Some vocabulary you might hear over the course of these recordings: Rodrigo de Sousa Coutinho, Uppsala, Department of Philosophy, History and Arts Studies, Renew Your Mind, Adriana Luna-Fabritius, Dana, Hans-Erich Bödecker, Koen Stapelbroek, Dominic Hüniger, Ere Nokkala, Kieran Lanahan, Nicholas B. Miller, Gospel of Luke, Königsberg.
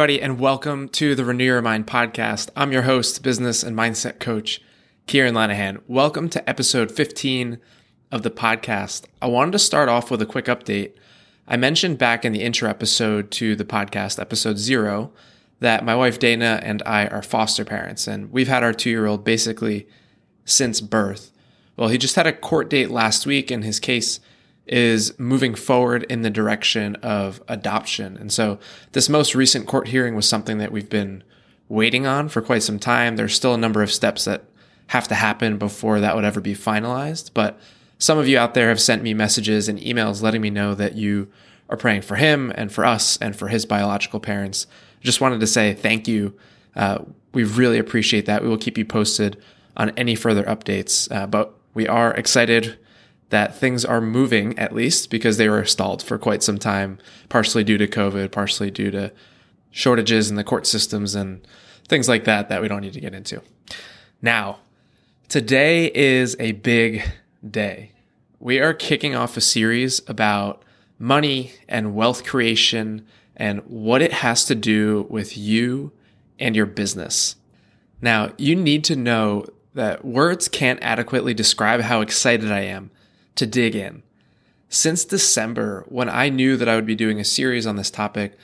everybody, and welcome to the Renew Your Mind podcast. I'm your host, business and mindset coach, Kieran Lanahan. Welcome to episode 15 of the podcast. I wanted to start off with a quick update. I mentioned back in the intro episode to the podcast, episode 0, that my wife Dana and I are foster parents, and we've had our 2-year-old basically since birth. Well, he just had a court date last week, and his case is moving forward in the direction of adoption. And so this most recent court hearing was something that we've been waiting on for quite some time. There's still a number of steps that have to happen before that would ever be finalized. But some of you out there have sent me messages and emails letting me know that you are praying for him and for us and for his biological parents. Just wanted to say thank you. We really appreciate that. We will keep you posted on any further updates, but we are excited that things are moving, at least, because they were stalled for quite some time, partially due to COVID, partially due to shortages in the court systems and things like that we don't need to get into. Now, today is a big day. We are kicking off a series about money and wealth creation and what it has to do with you and your business. Now, you need to know that words can't adequately describe how excited I am to dig in. Since December, when I knew that I would be doing a series on this topic,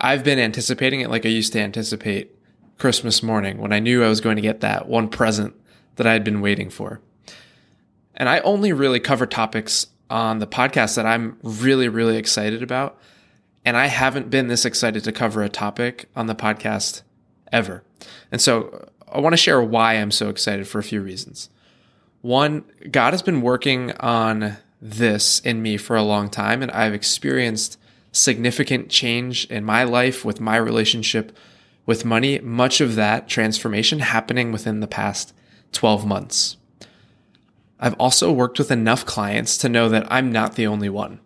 I've been anticipating it like I used to anticipate Christmas morning when I knew I was going to get that one present that I had been waiting for. And I only really cover topics on the podcast that I'm really, really excited about. And I haven't been this excited to cover a topic on the podcast ever. And so I want to share why I'm so excited for a few reasons. One, God has been working on this in me for a long time, and I've experienced significant change in my life with my relationship with money, much of that transformation happening within the past 12 months. I've also worked with enough clients to know that I'm not the only one.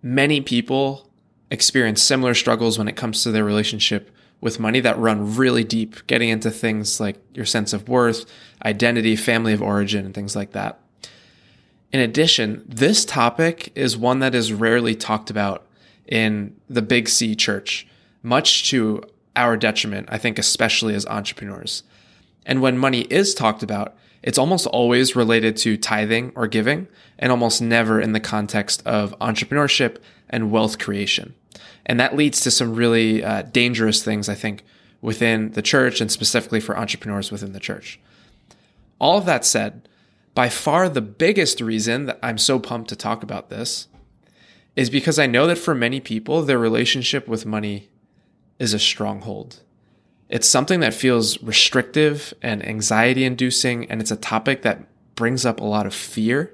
Many people experience similar struggles when it comes to their relationship with money that run really deep, getting into things like your sense of worth, identity, family of origin, and things like that. In addition, this topic is one that is rarely talked about in the Big C church, much to our detriment, I think, especially as entrepreneurs. And when money is talked about, it's almost always related to tithing or giving, and almost never in the context of entrepreneurship and wealth creation. And that leads to some really dangerous things, I think, within the church and specifically for entrepreneurs within the church. All of that said, by far the biggest reason that I'm so pumped to talk about this is because I know that for many people, their relationship with money is a stronghold. It's something that feels restrictive and anxiety-inducing, and it's a topic that brings up a lot of fear.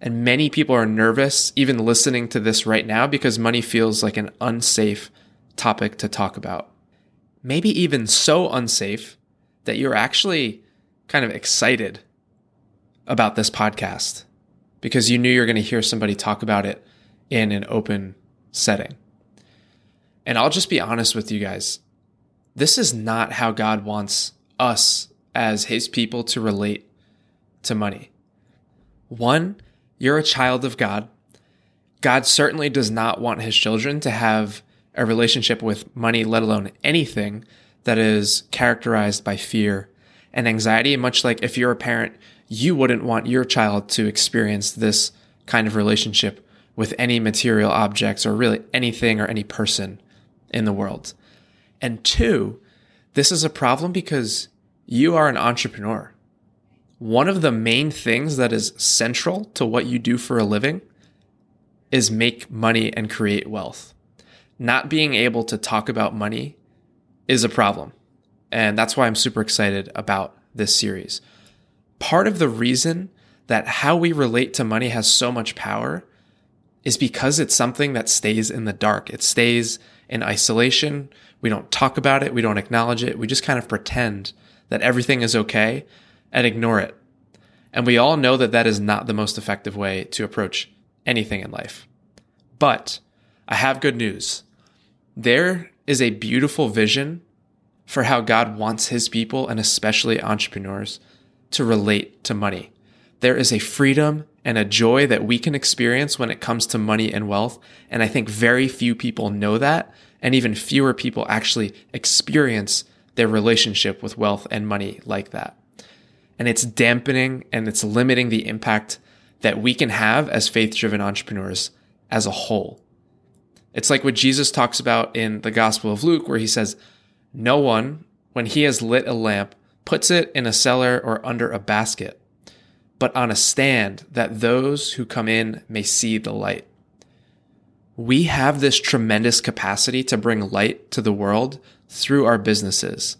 And many people are nervous even listening to this right now because money feels like an unsafe topic to talk about. Maybe even so unsafe that you're actually kind of excited about this podcast because you knew you're going to hear somebody talk about it in an open setting. And I'll just be honest with you guys. This is not how God wants us as his people to relate to money. One, you're a child of God. God certainly does not want his children to have a relationship with money, let alone anything that is characterized by fear and anxiety. Much like if you're a parent, you wouldn't want your child to experience this kind of relationship with any material objects or really anything or any person in the world. And two, this is a problem because you are an entrepreneur. One of the main things that is central to what you do for a living is make money and create wealth. Not being able to talk about money is a problem. And that's why I'm super excited about this series. Part of the reason that how we relate to money has so much power is because it's something that stays in the dark. It stays in isolation. We don't talk about it. We don't acknowledge it. We just kind of pretend that everything is okay and ignore it. And we all know that that is not the most effective way to approach anything in life. But I have good news. There is a beautiful vision for how God wants his people, and especially entrepreneurs, to relate to money. There is a freedom and a joy that we can experience when it comes to money and wealth. And I think very few people know that and even fewer people actually experience their relationship with wealth and money like that. And it's dampening and it's limiting the impact that we can have as faith-driven entrepreneurs as a whole. It's like what Jesus talks about in the Gospel of Luke, where he says, "No one, when he has lit a lamp, puts it in a cellar or under a basket, but on a stand that those who come in may see the light." We have this tremendous capacity to bring light to the world through our businesses.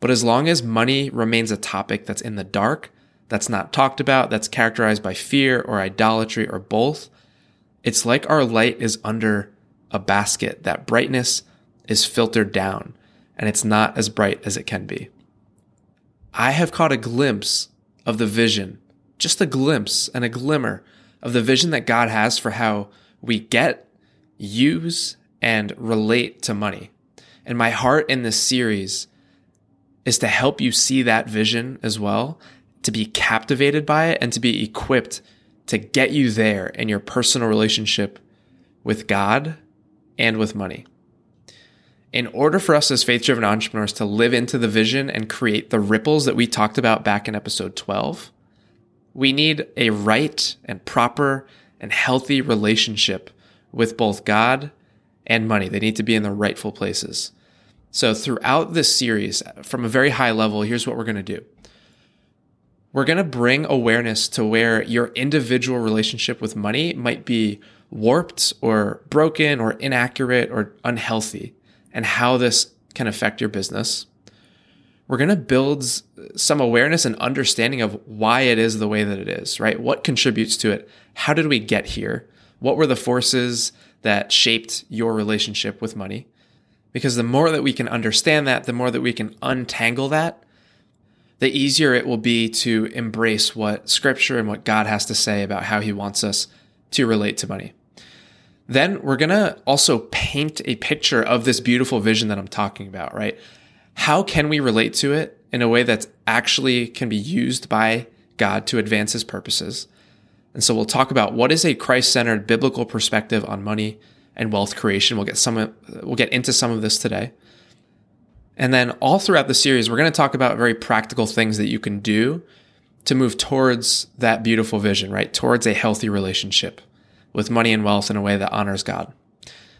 But as long as money remains a topic that's in the dark, that's not talked about, that's characterized by fear or idolatry or both, it's like our light is under a basket. That brightness is filtered down, and it's not as bright as it can be. I have caught a glimpse of the vision, just a glimpse and a glimmer of the vision that God has for how we get, use, and relate to money. And my heart in this series is to help you see that vision as well, to be captivated by it, and to be equipped to get you there in your personal relationship with God and with money. In order for us as faith-driven entrepreneurs to live into the vision and create the ripples that we talked about back in episode 12, we need a right and proper and healthy relationship with both God and money. They need to be in the rightful places. So throughout this series, from a very high level, here's what we're going to do. We're going to bring awareness to where your individual relationship with money might be warped or broken or inaccurate or unhealthy, and how this can affect your business. We're going to build some awareness and understanding of why it is the way that it is, right? What contributes to it? How did we get here? What were the forces that shaped your relationship with money? Because the more that we can understand that, the more that we can untangle that, the easier it will be to embrace what Scripture and what God has to say about how He wants us to relate to money. Then we're going to also paint a picture of this beautiful vision that I'm talking about, right? How can we relate to it in a way that actually can be used by God to advance His purposes? And so we'll talk about what is a Christ-centered biblical perspective on money and wealth creation. We'll get into some of this today. And then all throughout the series, we're going to talk about very practical things that you can do to move towards that beautiful vision, right? Towards a healthy relationship with money and wealth in a way that honors God.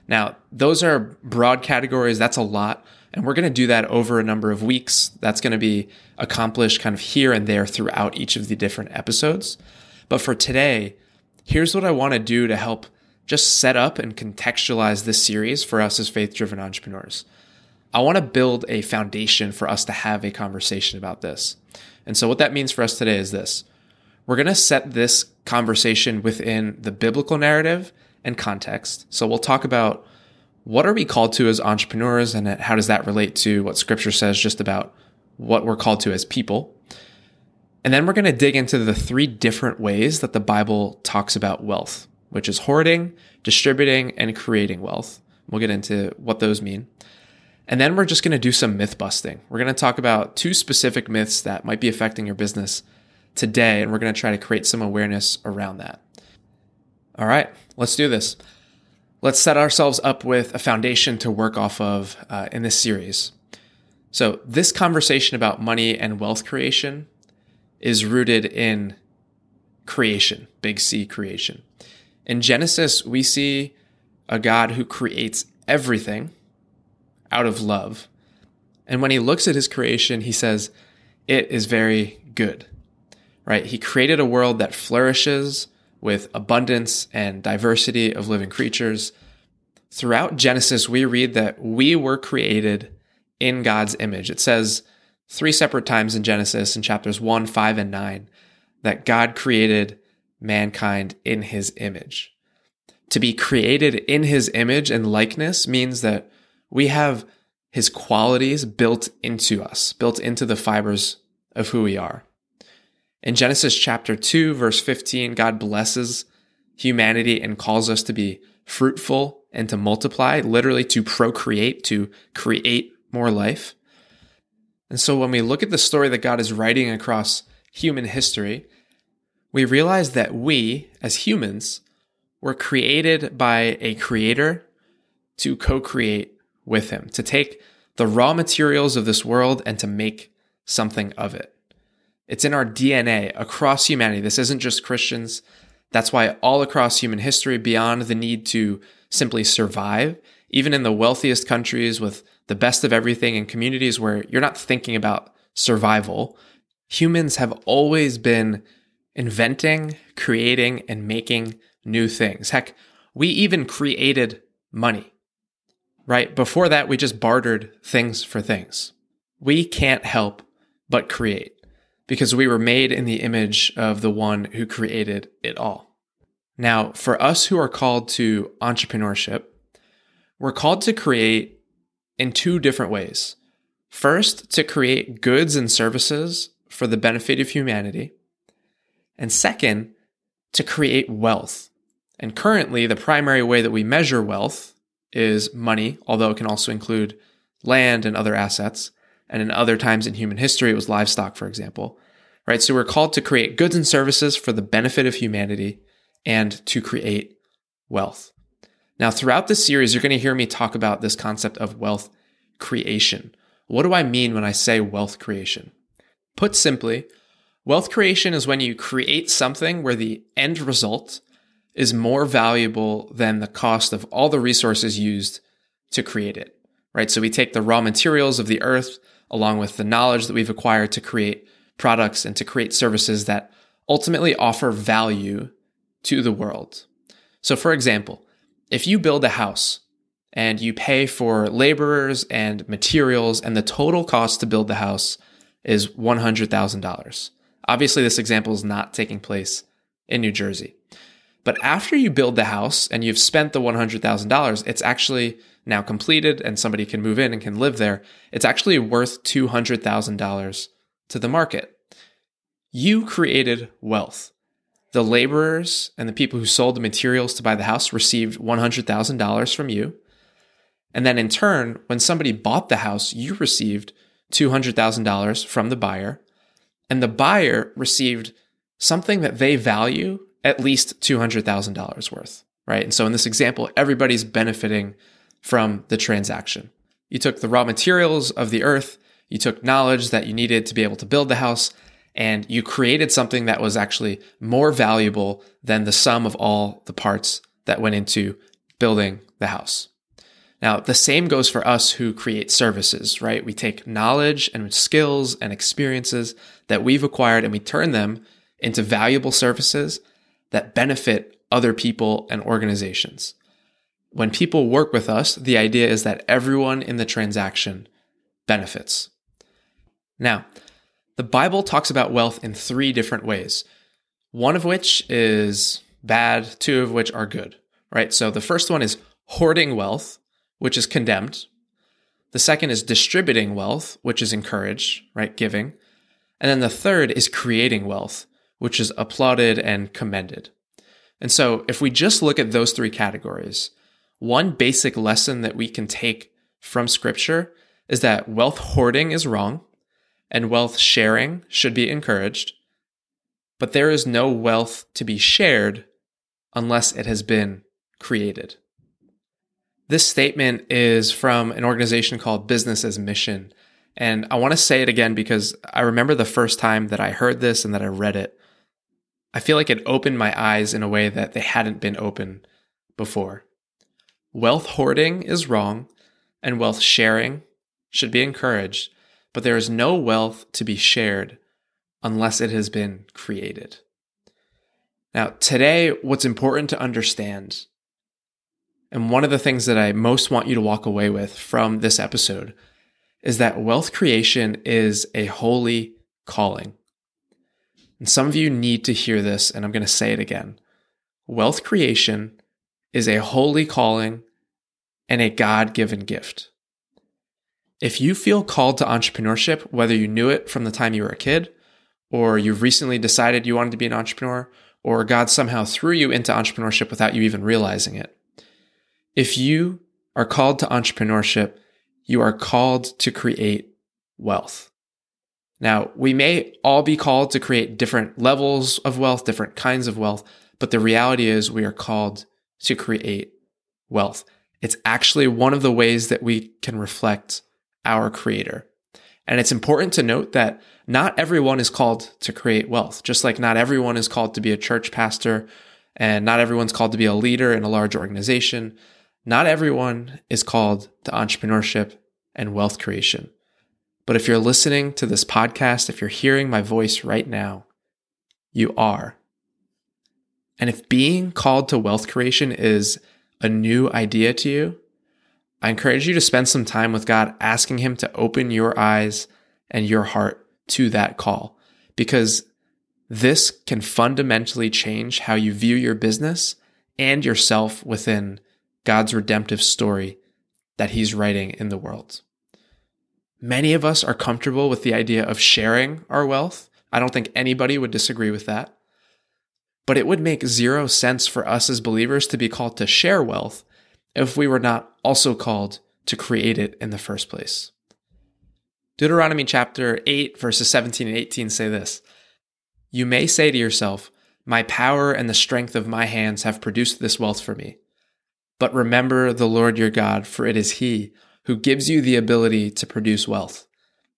Now, those are broad categories. That's a lot. And we're going to do that over a number of weeks. That's going to be accomplished kind of here and there throughout each of the different episodes. But for today, here's what I want to do to help just set up and contextualize this series for us as faith-driven entrepreneurs. I want to build a foundation for us to have a conversation about this. And so what that means for us today is this. We're going to set this conversation within the biblical narrative and context. So we'll talk about what are we called to as entrepreneurs and how does that relate to what Scripture says just about what we're called to as people. And then we're going to dig into the three different ways that the Bible talks about wealth, which is hoarding, distributing, and creating wealth. We'll get into what those mean. And then we're just going to do some myth busting. We're going to talk about two specific myths that might be affecting your business today, and we're going to try to create some awareness around that. All right, let's do this. Let's set ourselves up with a foundation to work off of in this series. So this conversation about money and wealth creation is rooted in creation, big C creation. In Genesis, we see a God who creates everything out of love. And when He looks at His creation, He says, "It is very good." Right? He created a world that flourishes with abundance and diversity of living creatures. Throughout Genesis, we read that we were created in God's image. It says three separate times in Genesis, in chapters 1, 5, and 9, that God created mankind in His image. To be created in His image and likeness means that we have His qualities built into us, built into the fibers of who we are. In Genesis chapter 2, verse 15, God blesses humanity and calls us to be fruitful and to multiply, literally to procreate, to create more life. And so when we look at the story that God is writing across human history, we realize that we, as humans, were created by a creator to co-create with him, to take the raw materials of this world and to make something of it. It's in our DNA across humanity. This isn't just Christians. That's why all across human history, beyond the need to simply survive, even in the wealthiest countries with the best of everything and communities where you're not thinking about survival, humans have always been inventing, creating, and making new things. Heck, we even created money, right? Before that, we just bartered things for things. We can't help but create, because we were made in the image of the one who created it all. Now, for us who are called to entrepreneurship, we're called to create in two different ways. First, to create goods and services for the benefit of humanity. And second, to create wealth. And currently, the primary way that we measure wealth is money, although it can also include land and other assets. And in other times in human history, it was livestock, for example, right? So we're called to create goods and services for the benefit of humanity and to create wealth. Now, throughout this series, you're going to hear me talk about this concept of wealth creation. What do I mean when I say wealth creation? Put simply, wealth creation is when you create something where the end result is more valuable than the cost of all the resources used to create it, right? So we take the raw materials of the earth, along with the knowledge that we've acquired, to create products and to create services that ultimately offer value to the world. So for example, if you build a house and you pay for laborers and materials, and the total cost to build the house is $100,000. Obviously, this example is not taking place in New Jersey. But after you build the house and you've spent the $100,000, it's actually now completed and somebody can move in and can live there. It's actually worth $200,000 to the market. You created wealth. The laborers and the people who sold the materials to buy the house received $100,000 from you. And then in turn, when somebody bought the house, you received $200,000 from the buyer. And the buyer received something that they value at least $200,000 worth, right? And so in this example, everybody's benefiting from the transaction. You took the raw materials of the earth, you took knowledge that you needed to be able to build the house, and you created something that was actually more valuable than the sum of all the parts that went into building the house. Now, the same goes for us who create services, right? We take knowledge and skills and experiences that we've acquired and we turn them into valuable services that benefit other people and organizations. When people work with us, the idea is that everyone in the transaction benefits. Now, the Bible talks about wealth in three different ways, one of which is bad, two of which are good, right? So the first one is hoarding wealth, which is condemned. The second is distributing wealth, which is encouraged, right? Giving. And then the third is creating wealth, which is applauded and commended. And so if we just look at those three categories, one basic lesson that we can take from Scripture is that wealth hoarding is wrong and wealth sharing should be encouraged, but there is no wealth to be shared unless it has been created. This statement is from an organization called Business as Mission, and I want to say it again because I remember the first time that I heard this and that I read it, I feel like it opened my eyes in a way that they hadn't been open before. Wealth hoarding is wrong, and wealth sharing should be encouraged, but there is no wealth to be shared unless it has been created. Now, today, what's important to understand, and one of the things that I most want you to walk away with from this episode, is that wealth creation is a holy calling. And some of you need to hear this, and I'm going to say it again. Wealth creation is a holy calling and a God-given gift. If you feel called to entrepreneurship, whether you knew it from the time you were a kid, or you've recently decided you wanted to be an entrepreneur, or God somehow threw you into entrepreneurship without you even realizing it, if you are called to entrepreneurship, you are called to create wealth. Now, we may all be called to create different levels of wealth, different kinds of wealth, but the reality is we are called to create wealth. It's actually one of the ways that we can reflect our Creator. And it's important to note that not everyone is called to create wealth, just like not everyone is called to be a church pastor, and not everyone's called to be a leader in a large organization. Not everyone is called to entrepreneurship and wealth creation. But if you're listening to this podcast, if you're hearing my voice right now, you are. And if being called to wealth creation is a new idea to you, I encourage you to spend some time with God, asking Him to open your eyes and your heart to that call, because this can fundamentally change how you view your business and yourself within God's redemptive story that He's writing in the world. Many of us are comfortable with the idea of sharing our wealth. I don't think anybody would disagree with that. But it would make zero sense for us as believers to be called to share wealth if we were not also called to create it in the first place. Deuteronomy chapter 8, verses 17 and 18 say this: "You may say to yourself, 'My power and the strength of my hands have produced this wealth for me.' But remember the Lord your God, for it is He who gives you the ability to produce wealth,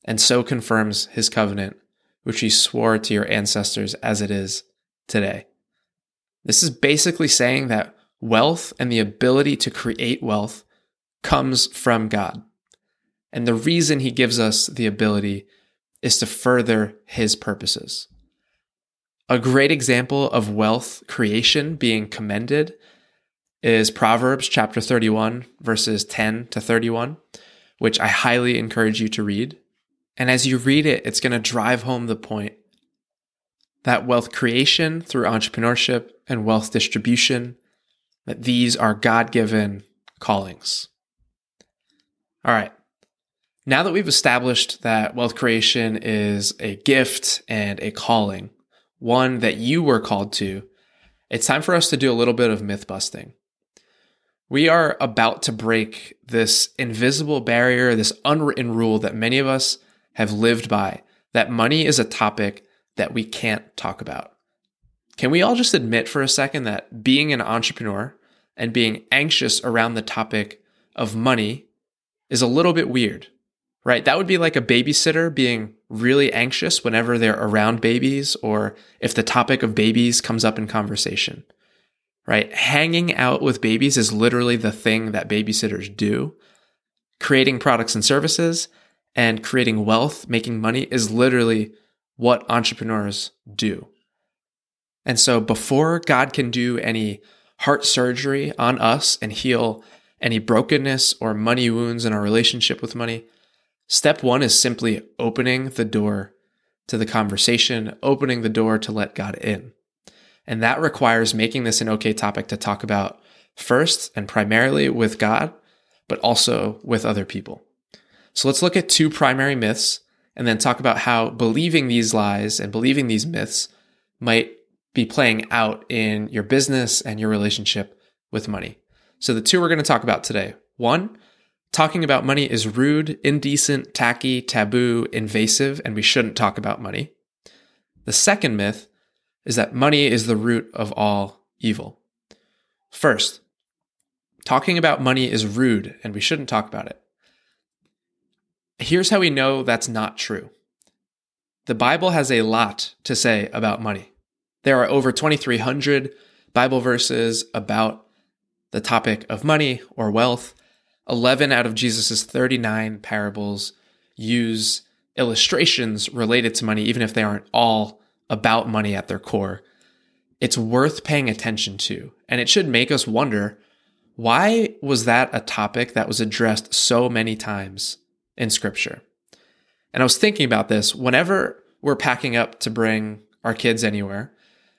and so confirms His covenant, which He swore to your ancestors as it is today." This is basically saying that wealth and the ability to create wealth comes from God. And the reason He gives us the ability is to further His purposes. A great example of wealth creation being commended is Proverbs chapter 31, verses 10 to 31, which I highly encourage you to read. And as you read it, it's going to drive home the point that wealth creation through entrepreneurship and wealth distribution, that these are God-given callings. All right. Now that we've established that wealth creation is a gift and a calling, one that you were called to, it's time for us to do a little bit of myth busting. We are about to break this invisible barrier, this unwritten rule that many of us have lived by, that money is a topic that we can't talk about. Can we all just admit for a second that being an entrepreneur and being anxious around the topic of money is a little bit weird, right? That would be like a babysitter being really anxious whenever they're around babies or if the topic of babies comes up in conversation, right? Hanging out with babies is literally the thing that babysitters do. Creating products and services and creating wealth, making money, is literally what entrepreneurs do. And so before God can do any heart surgery on us and heal any brokenness or money wounds in our relationship with money, step one is simply opening the door to the conversation, opening the door to let God in. And that requires making this an okay topic to talk about first and primarily with God, but also with other people. So let's look at two primary myths and then talk about how believing these lies and believing these myths might be playing out in your business and your relationship with money. So the two we're going to talk about today. One, talking about money is rude, indecent, tacky, taboo, invasive, and we shouldn't talk about money. The second myth is that money is the root of all evil. First, talking about money is rude, and we shouldn't talk about it. Here's how we know that's not true. The Bible has a lot to say about money. There are over 2,300 Bible verses about the topic of money or wealth. 11 out of Jesus' 39 parables use illustrations related to money, even if they aren't all about money at their core. It's worth paying attention to, and it should make us wonder, why was that a topic that was addressed so many times in Scripture? And I was thinking about this whenever we're packing up to bring our kids anywhere.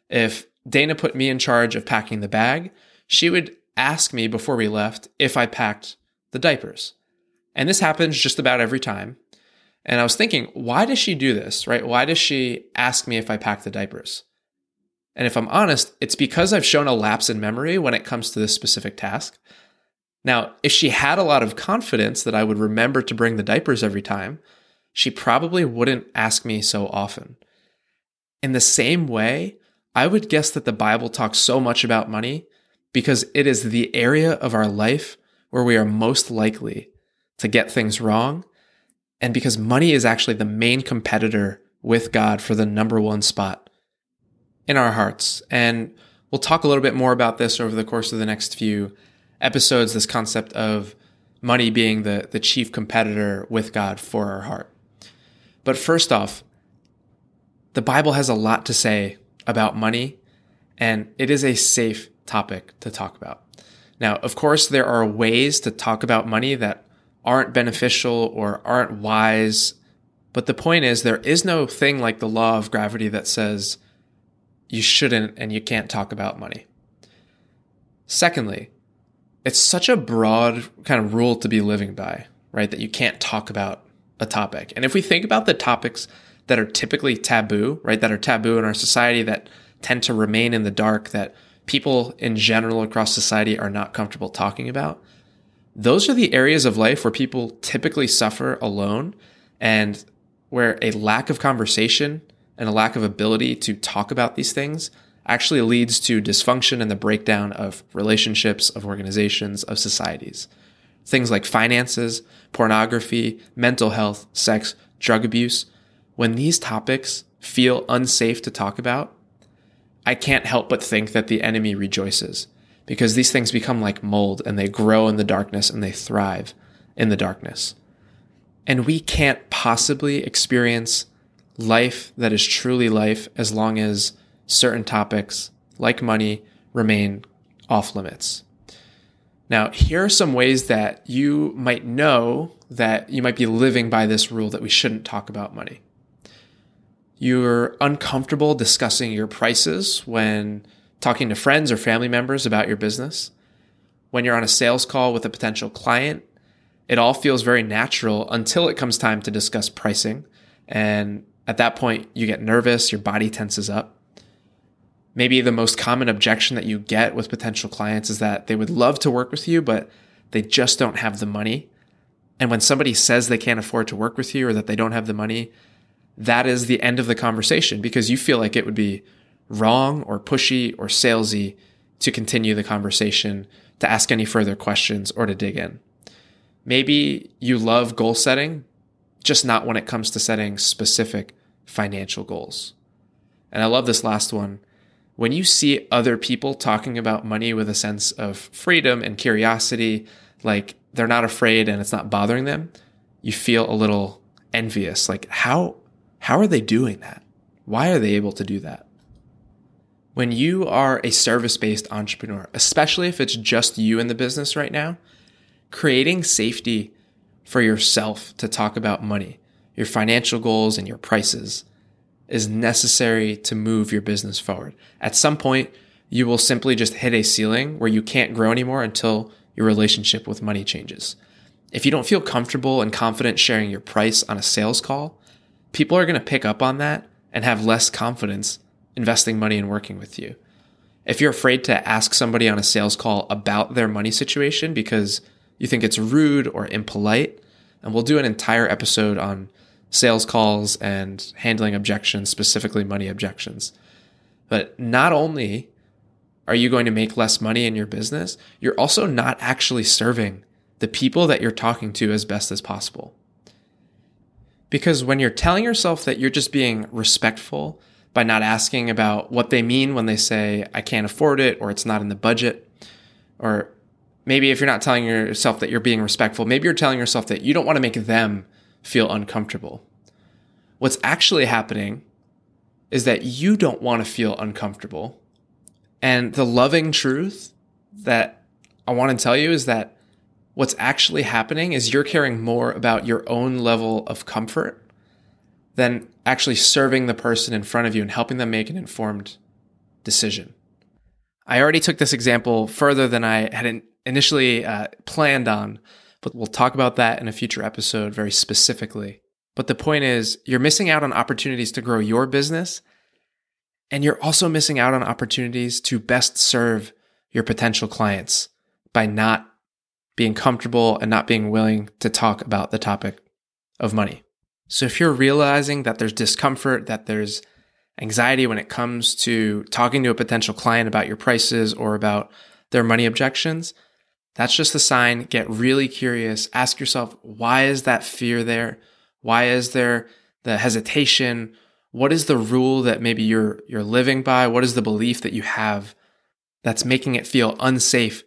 If Dana put me in charge of packing the bag, she would ask me before we left if I packed the diapers. And this happens just about every time. And I was thinking, why does she do this, right? Why does she ask me if I pack the diapers? And if I'm honest, it's because I've shown a lapse in memory when it comes to this specific task. Now, if she had a lot of confidence that I would remember to bring the diapers every time, she probably wouldn't ask me so often. In the same way, I would guess that the Bible talks so much about money because it is the area of our life where we are most likely to get things wrong, and because money is actually the main competitor with God for the number one spot in our hearts. And we'll talk a little bit more about this over the course of the next few episodes, this concept of money being the chief competitor with God for our heart. But first off, the Bible has a lot to say about money, and it is a safe topic to talk about. Now, of course, there are ways to talk about money that aren't beneficial or aren't wise, but the point is there is no thing like the law of gravity that says you shouldn't and you can't talk about money. Secondly, it's such a broad kind of rule to be living by, right? That you can't talk about a topic. And if we think about the topics that are typically taboo, right? That are taboo in our society, that tend to remain in the dark, that people in general across society are not comfortable talking about, those are the areas of life where people typically suffer alone and where a lack of conversation and a lack of ability to talk about these things actually leads to dysfunction and the breakdown of relationships, of organizations, of societies. Things like finances, pornography, mental health, sex, drug abuse. When these topics feel unsafe to talk about, I can't help but think that the enemy rejoices, because these things become like mold and they grow in the darkness and they thrive in the darkness. And we can't possibly experience life that is truly life as long as certain topics, like money, remain off limits. Now, here are some ways that you might know that you might be living by this rule that we shouldn't talk about money. You're uncomfortable discussing your prices when talking to friends or family members about your business. When you're on a sales call with a potential client, it all feels very natural until it comes time to discuss pricing. And at that point, you get nervous, your body tenses up. Maybe the most common objection that you get with potential clients is that they would love to work with you, but they just don't have the money. And when somebody says they can't afford to work with you or that they don't have the money, that is the end of the conversation, because you feel like it would be wrong or pushy or salesy to continue the conversation, to ask any further questions, or to dig in. Maybe you love goal setting, just not when it comes to setting specific financial goals. And I love this last one. When you see other people talking about money with a sense of freedom and curiosity, like they're not afraid and it's not bothering them, you feel a little envious. Like, how are they doing that? Why are they able to do that? When you are a service-based entrepreneur, especially if it's just you in the business right now, creating safety for yourself to talk about money, your financial goals, and your prices is necessary to move your business forward. At some point, you will simply just hit a ceiling where you can't grow anymore until your relationship with money changes. If you don't feel comfortable and confident sharing your price on a sales call, people are going to pick up on that and have less confidence investing money and working with you. If you're afraid to ask somebody on a sales call about their money situation because you think it's rude or impolite, and we'll do an entire episode on sales calls and handling objections, specifically money objections. But not only are you going to make less money in your business, you're also not actually serving the people that you're talking to as best as possible. Because when you're telling yourself that you're just being respectful by not asking about what they mean when they say, I can't afford it, or it's not in the budget, or maybe if you're not telling yourself that you're being respectful, maybe you're telling yourself that you don't want to make them feel uncomfortable. What's actually happening is that you don't want to feel uncomfortable. And the loving truth that I want to tell you is that what's actually happening is you're caring more about your own level of comfort than actually serving the person in front of you and helping them make an informed decision. I already took this example further than I had initially planned on, but we'll talk about that in a future episode very specifically. But the point is, you're missing out on opportunities to grow your business, and you're also missing out on opportunities to best serve your potential clients by not being comfortable and not being willing to talk about the topic of money. So if you're realizing that there's discomfort, that there's anxiety when it comes to talking to a potential client about your prices or about their money objections, That's just a sign. Get really curious. Ask yourself, why is that fear there? Why is there the hesitation? What is the rule that maybe you're living by? What is the belief that you have that's making it feel unsafe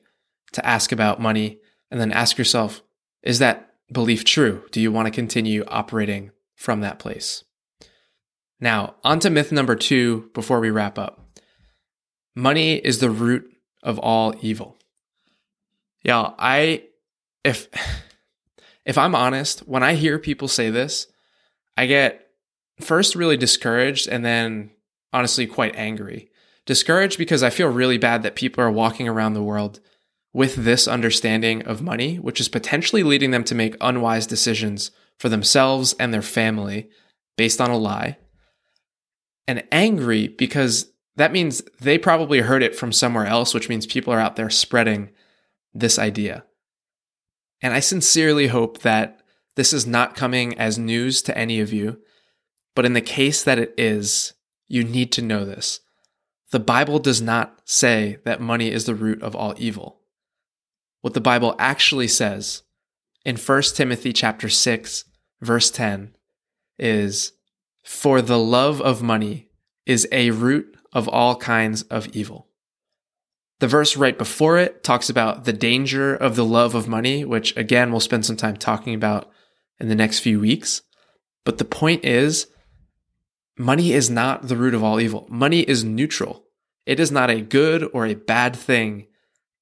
to ask about money? And then ask yourself, is that belief true? Do you want to continue operating from that place? Now, on to myth number 2 before we wrap up. Money is the root of all evil. Y'all, if I'm honest, when I hear people say this, I get first really discouraged and then honestly quite angry. Discouraged because I feel really bad that people are walking around the world with this understanding of money, which is potentially leading them to make unwise decisions for themselves and their family based on a lie. And angry because that means they probably heard it from somewhere else, which means people are out there spreading this idea. And I sincerely hope that this is not coming as news to any of you, but in the case that it is, you need to know this. The Bible does not say that money is the root of all evil. What the Bible actually says in 1 Timothy chapter 6, verse 10 is, "For the love of money is a root of all kinds of evil." The verse right before it talks about the danger of the love of money, which again, we'll spend some time talking about in the next few weeks. But the point is, money is not the root of all evil. Money is neutral. It is not a good or a bad thing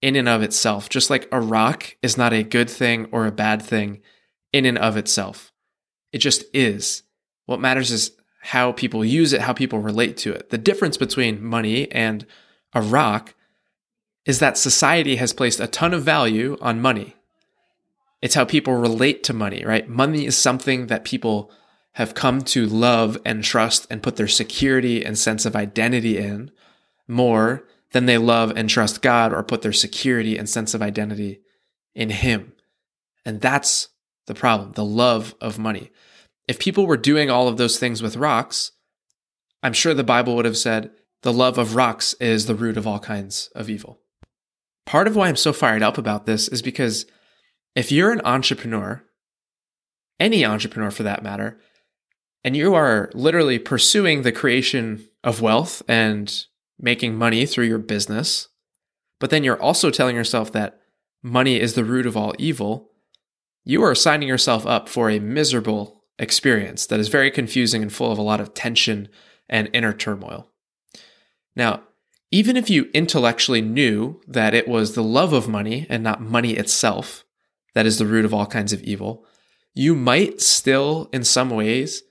in and of itself, just like a rock is not a good thing or a bad thing in and of itself. It just is. What matters is how people use it, how people relate to it. The difference between money and a rock is that society has placed a ton of value on money. It's how people relate to money, right? Money is something that people have come to love and trust and put their security and sense of identity in more than they love and trust God or put their security and sense of identity in Him. And that's the problem, the love of money. If people were doing all of those things with rocks, I'm sure the Bible would have said, the love of rocks is the root of all kinds of evil. Part of why I'm so fired up about this is because if you're an entrepreneur, any entrepreneur for that matter, and you are literally pursuing the creation of wealth and making money through your business, but then you're also telling yourself that money is the root of all evil, you are signing yourself up for a miserable experience that is very confusing and full of a lot of tension and inner turmoil. Now, even if you intellectually knew that it was the love of money and not money itself that is the root of all kinds of evil, you might still, in some ways,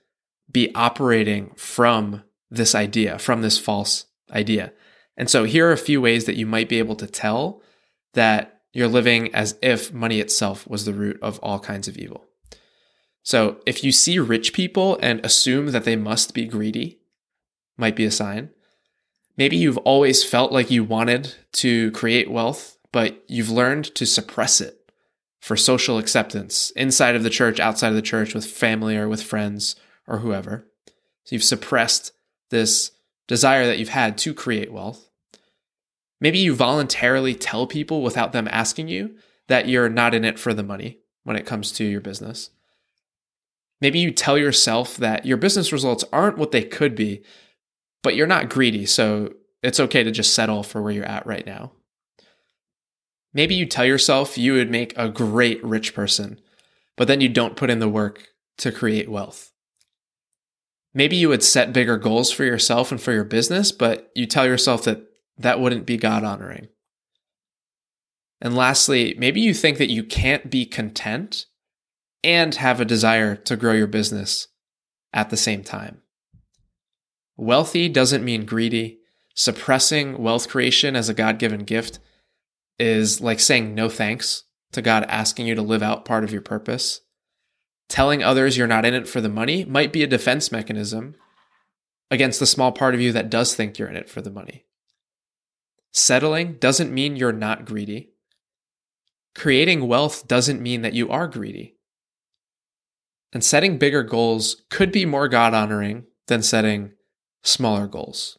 be operating from this idea, from this false idea. And so here are a few ways that you might be able to tell that you're living as if money itself was the root of all kinds of evil. So if you see rich people and assume that they must be greedy, might be a sign. Maybe you've always felt like you wanted to create wealth, but you've learned to suppress it for social acceptance inside of the church, outside of the church, with family or with friends or whoever. So you've suppressed this desire that you've had to create wealth. Maybe you voluntarily tell people without them asking you that you're not in it for the money when it comes to your business. Maybe you tell yourself that your business results aren't what they could be, but you're not greedy, so it's okay to just settle for where you're at right now. Maybe you tell yourself you would make a great rich person, but then you don't put in the work to create wealth. Maybe you would set bigger goals for yourself and for your business, but you tell yourself that that wouldn't be God-honoring. And lastly, maybe you think that you can't be content and have a desire to grow your business at the same time. Wealthy doesn't mean greedy. Suppressing wealth creation as a God-given gift is like saying no thanks to God asking you to live out part of your purpose. Telling others you're not in it for the money might be a defense mechanism against the small part of you that does think you're in it for the money. Settling doesn't mean you're not greedy. Creating wealth doesn't mean that you are greedy. And setting bigger goals could be more God-honoring than setting smaller goals.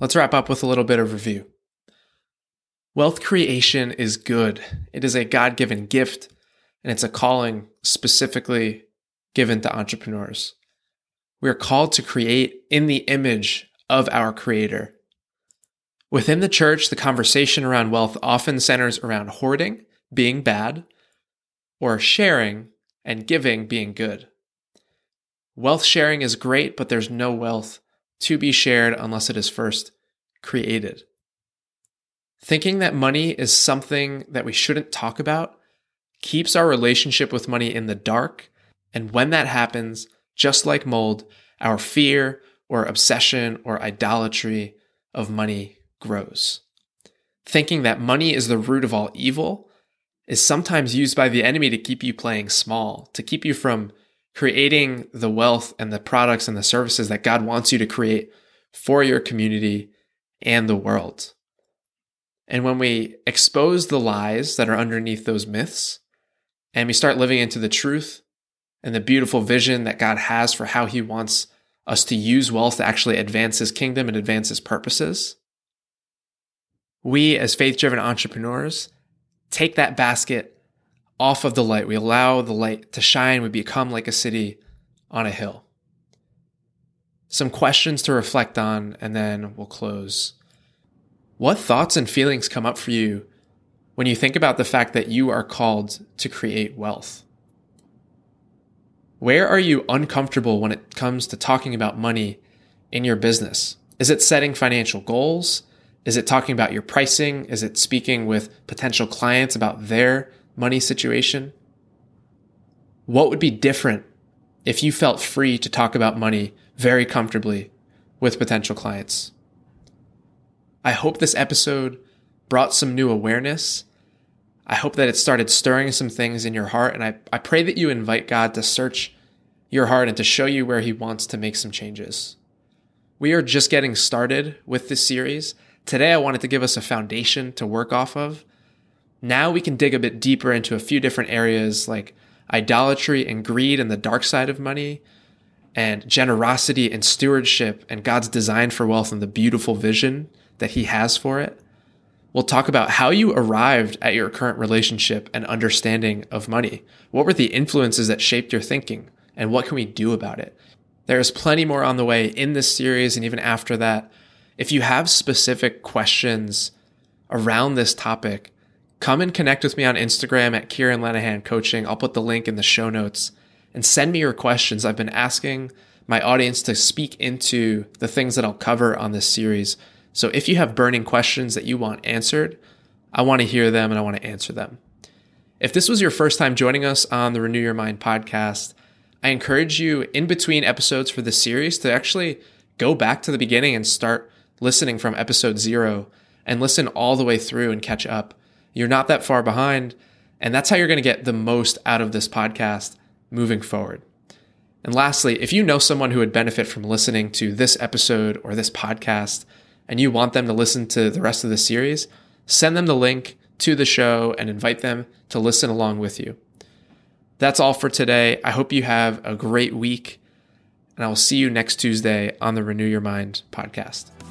Let's wrap up with a little bit of review. Wealth creation is good. It is a God-given gift, and it's a calling specifically given to entrepreneurs. We are called to create in the image of our Creator. Within the church, the conversation around wealth often centers around hoarding being bad, or sharing and giving being good. Wealth sharing is great, but there's no wealth to be shared unless it is first created. Thinking that money is something that we shouldn't talk about keeps our relationship with money in the dark, and when that happens, just like mold, our fear or obsession or idolatry of money grows. Thinking that money is the root of all evil is sometimes used by the enemy to keep you playing small, to keep you from creating the wealth and the products and the services that God wants you to create for your community and the world. And when we expose the lies that are underneath those myths, and we start living into the truth and the beautiful vision that God has for how He wants us to use wealth to actually advance His kingdom and advance His purposes, we as faith-driven entrepreneurs take that basket off of the light. We allow the light to shine. We become like a city on a hill. Some questions to reflect on, and then we'll close. What thoughts and feelings come up for you when you think about the fact that you are called to create wealth? Where are you uncomfortable when it comes to talking about money in your business? Is it setting financial goals? Is it talking about your pricing? Is it speaking with potential clients about their money situation? What would be different if you felt free to talk about money very comfortably with potential clients? I hope this episode brought some new awareness. I hope that it started stirring some things in your heart, and I pray that you invite God to search your heart and to show you where He wants to make some changes. We are just getting started with this series. Today, I wanted to give us a foundation to work off of. Now we can dig a bit deeper into a few different areas like idolatry and greed and the dark side of money, and generosity and stewardship and God's design for wealth and the beautiful vision that He has for it. We'll talk about how you arrived at your current relationship and understanding of money. What were the influences that shaped your thinking, and what can we do about it? There is plenty more on the way in this series and even after that. If you have specific questions around this topic, come and connect with me on Instagram at Kieran Lanahan Coaching. I'll put the link in the show notes, and send me your questions. I've been asking my audience to speak into the things that I'll cover on this series. So if you have burning questions that you want answered, I want to hear them and I want to answer them. If this was your first time joining us on the Renew Your Mind podcast, I encourage you in between episodes for this series to actually go back to the beginning and start listening from episode 0 and listen all the way through and catch up. You're not that far behind, and that's how you're going to get the most out of this podcast moving forward. And lastly, if you know someone who would benefit from listening to this episode or this podcast, and you want them to listen to the rest of the series, send them the link to the show and invite them to listen along with you. That's all for today. I hope you have a great week, and I will see you next Tuesday on the Renew Your Mind podcast.